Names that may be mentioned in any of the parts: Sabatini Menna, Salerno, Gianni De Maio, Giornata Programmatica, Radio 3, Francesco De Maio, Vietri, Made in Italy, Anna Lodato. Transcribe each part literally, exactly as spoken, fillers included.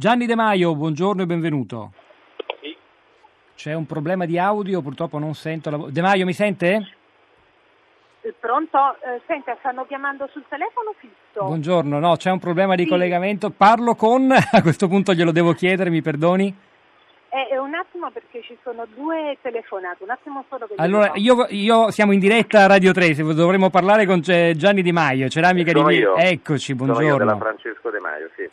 Gianni De Maio, buongiorno e benvenuto. Sì. C'è un problema di audio, purtroppo non sento la voce. De Maio, mi sente? Pronto? Eh, senta, stanno chiamando sul telefono fisso. Buongiorno, no, c'è un problema di sì. collegamento. Parlo con, a questo punto glielo devo chiedere, mi perdoni? Eh, un attimo perché ci sono due telefonate, un attimo solo che... Allora, io, io siamo in diretta a Radio tre, se dovremmo parlare con Gianni De Maio, ceramica di Vietri. Eccoci, buongiorno. Sono io della Francesco De Maio, sì.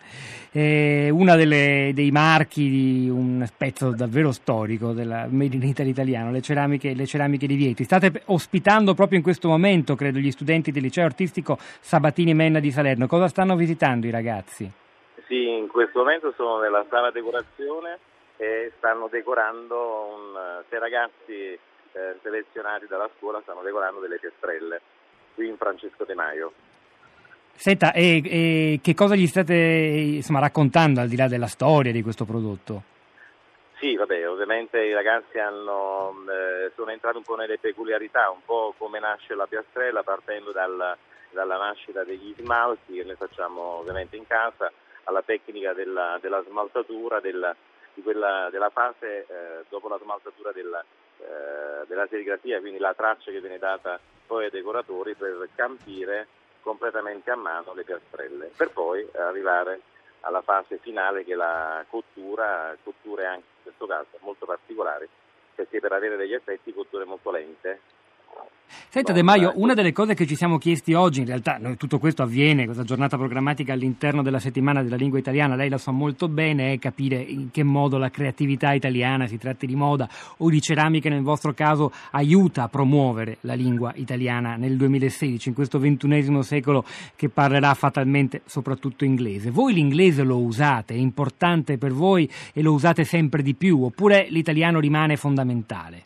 Eh, una delle, dei marchi di un pezzo davvero storico della Made in Italy italiano, le ceramiche, le ceramiche di Vietri. State ospitando proprio in questo momento, credo, gli studenti del liceo artistico Sabatini Menna di Salerno. Cosa stanno visitando i ragazzi? Sì, in questo momento sono nella sala decorazione e stanno decorando, un, sei ragazzi eh, selezionati dalla scuola stanno decorando delle piastrelle qui in Francesco De Maio. Senta, e, e che cosa gli state insomma raccontando al di là della storia di questo prodotto? Sì, vabbè, ovviamente i ragazzi hanno eh, sono entrati un po' nelle peculiarità, un po' come nasce la piastrella partendo dal, dalla nascita degli smalti che noi facciamo ovviamente in casa, alla tecnica della, della smaltatura, del di quella della fase eh, dopo la smaltatura della, eh, della serigrafia, quindi la traccia che viene data poi ai decoratori per campire completamente a mano le piastrelle, per poi arrivare alla fase finale che è la cottura, cotture anche in questo caso molto particolari, perché per avere degli effetti cotture molto lente. Senta De Maio, una delle cose che ci siamo chiesti oggi, in realtà noi, tutto questo avviene, questa giornata programmatica all'interno della settimana della lingua italiana, lei la sa molto bene, è capire in che modo la creatività italiana, si tratti di moda o di ceramica nel vostro caso, aiuta a promuovere la lingua italiana nel duemilasedici, in questo ventunesimo secolo che parlerà fatalmente soprattutto inglese. Voi l'inglese lo usate, è importante per voi e lo usate sempre di più, oppure l'italiano rimane fondamentale?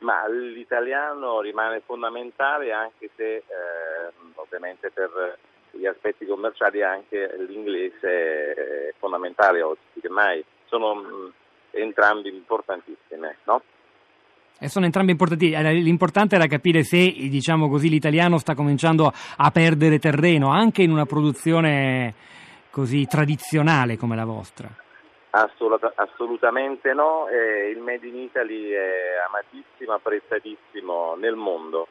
Ma l'italiano rimane fondamentale anche se eh, ovviamente per gli aspetti commerciali anche l'inglese è fondamentale oggi, che mai sono mh, entrambi importantissime, no? E sono entrambi importanti. L'importante era capire se, diciamo così, l'italiano sta cominciando a perdere terreno anche in una produzione così tradizionale come la vostra. Assolut- assolutamente no, eh, il Made in Italy è amatissimo, apprezzatissimo nel mondo,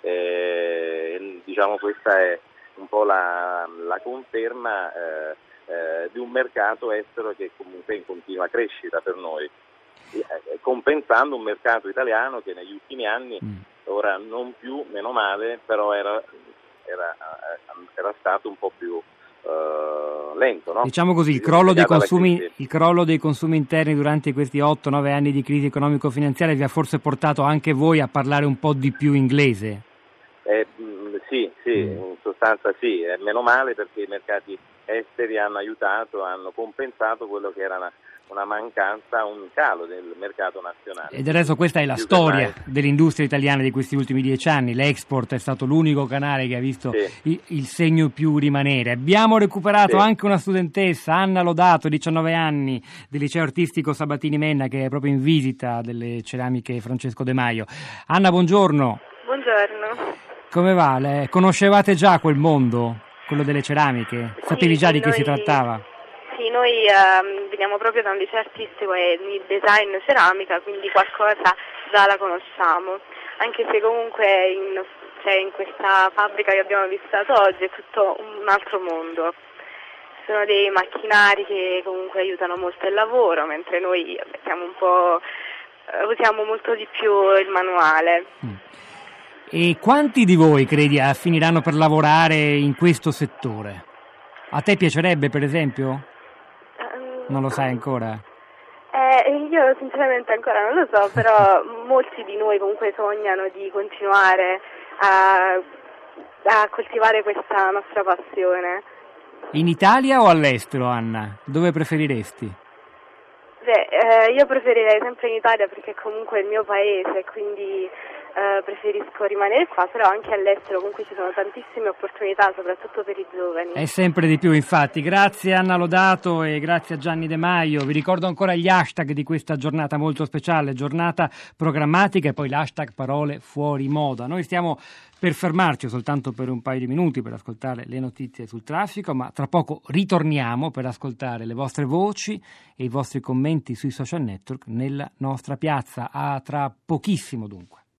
eh, diciamo questa è un po' la, la conferma eh, eh, di un mercato estero che comunque è in continua crescita per noi, eh, compensando un mercato italiano che negli ultimi anni, ora non più, meno male, però era, era, era stato un po' più... Uh, lento, no? Diciamo così, il crollo, dei consumi, il crollo dei consumi interni durante questi otto nove anni di crisi economico-finanziaria vi ha forse portato anche voi a parlare un po' di più inglese? Eh, sì, sì, in sostanza sì, eh, meno male, perché i mercati esteri hanno aiutato, hanno compensato quello che era una, una mancanza, un calo del mercato nazionale. E del resto questa è la più storia dell'industria italiana di questi ultimi dieci anni, l'export è stato l'unico canale che ha visto sì. il, il segno più rimanere. Abbiamo recuperato sì. anche una studentessa, Anna Lodato, diciannove anni, del liceo artistico Sabatini Menna, che è proprio in visita delle ceramiche Francesco De Maio. Anna, buongiorno. Buongiorno. Come va? Le, conoscevate già quel mondo, quello delle ceramiche? Sì, Sapevi già di noi... che si trattava? Sì, noi uh, veniamo proprio da un liceo artistico e di design ceramica, quindi qualcosa già la conosciamo, anche se comunque in, cioè in questa fabbrica che abbiamo visitato oggi è tutto un altro mondo. Sono dei macchinari che comunque aiutano molto il lavoro, mentre noi siamo un po', usiamo molto di più il manuale. Mm. E quanti di voi, credi, finiranno per lavorare in questo settore? A te piacerebbe, per esempio? Non lo sai ancora? Eh, io sinceramente ancora non lo so, però molti di noi comunque sognano di continuare a, a coltivare questa nostra passione. In Italia o all'estero, Anna? Dove preferiresti? Beh, eh, io preferirei sempre in Italia perché comunque è il mio paese, quindi eh, preferisco rimanere qua, però anche all'estero comunque ci sono tantissime opportunità, soprattutto per i giovani. È sempre di più, infatti. Grazie Anna Lodato e grazie a Gianni De Maio. Vi ricordo ancora gli hashtag di questa giornata molto speciale, Giornata Programmatica, e poi l'hashtag Parole Fuori Moda. Noi stiamo per fermarci soltanto per un paio di minuti per ascoltare le notizie sul traffico, ma tra poco ritorniamo per ascoltare le vostre voci e i vostri commenti sui social network nella nostra piazza. A tra pochissimo, dunque.